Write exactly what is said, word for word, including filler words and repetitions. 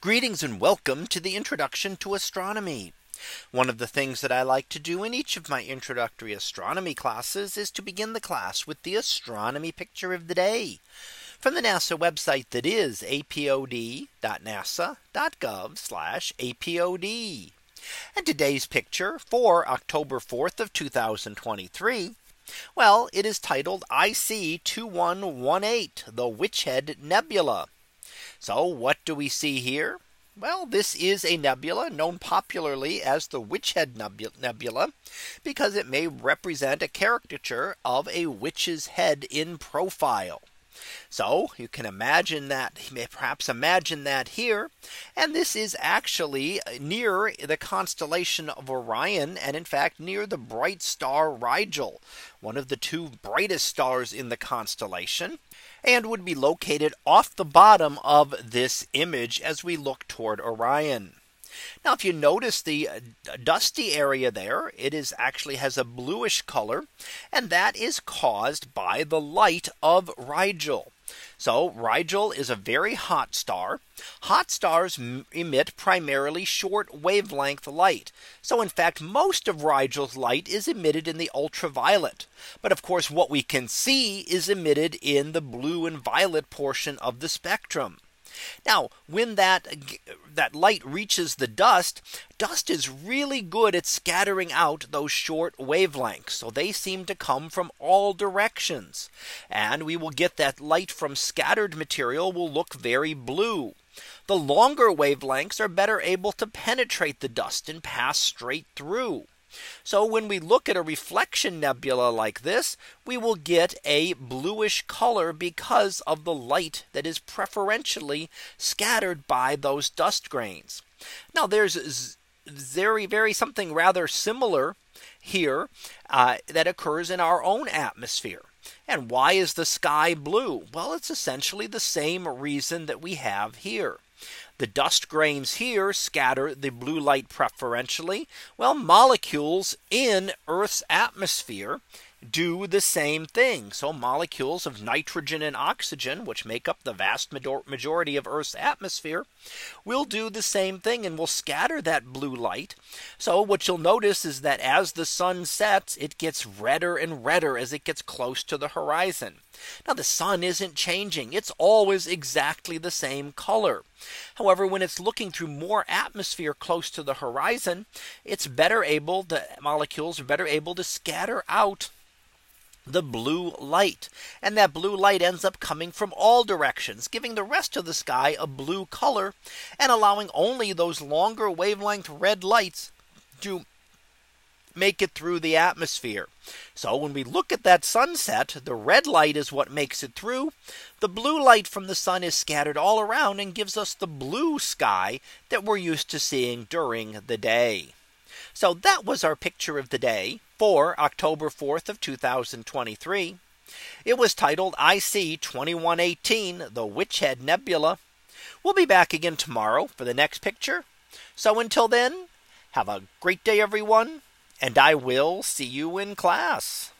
Greetings and welcome to the introduction to astronomy. One of the things that I like to do in each of my introductory astronomy classes is to begin the class with the astronomy picture of the day from the NASA website, that is apod dot nasa dot gov slash apod. And today's picture for October fourth of two thousand twenty-three. Well, it is titled I C twenty-one eighteen, the Witch Head Nebula. So what do we see here? Well, this is a nebula known popularly as the Witch Head Nebula because it may represent a caricature of a witch's head in profile. So you can imagine that, perhaps imagine that here. And this is actually near the constellation of Orion, and in fact near the bright star Rigel, one of the two brightest stars in the constellation, and would be located off the bottom of this image as we look toward Orion. Now, if you notice the dusty area there, it is actually has a bluish color, and that is caused by the light of Rigel. So Rigel is a very hot star. Hot stars emit primarily short wavelength light. So in fact, most of Rigel's light is emitted in the ultraviolet. But of course, what we can see is emitted in the blue and violet portion of the spectrum. Now, when that that light reaches the dust, dust is really good at scattering out those short wavelengths. So they seem to come from all directions, and we will get that light from scattered material will look very blue. The longer wavelengths are better able to penetrate the dust and pass straight through. So when we look at a reflection nebula like this, we will get a bluish color because of the light that is preferentially scattered by those dust grains. Now there's very, very something rather similar here uh, that occurs in our own atmosphere. And why is the sky blue? Well, it's essentially the same reason that we have here. The dust grains here scatter the blue light preferentially. Well, molecules in Earth's atmosphere do the same thing. So molecules of nitrogen and oxygen, which make up the vast majority of Earth's atmosphere, will do the same thing and will scatter that blue light. So what you'll notice is that as the sun sets, it gets redder and redder as it gets close to the horizon. Now the sun isn't changing. It's always exactly the same color. However, when it's looking through more atmosphere close to the horizon, it's better able, the molecules are better able to scatter out the blue light, and that blue light ends up coming from all directions, giving the rest of the sky a blue color and allowing only those longer wavelength red lights to make it through the atmosphere. So when we look at that sunset, the red light is what makes it through. The blue light from the sun is scattered all around and gives us the blue sky that we're used to seeing during the day. So that was our picture of the day for October fourth of two thousand twenty-three. It was titled I C twenty-one eighteen, the Witch Head Nebula. We'll be back again tomorrow for the next picture. So until then, have a great day, everyone. And I will see you in class.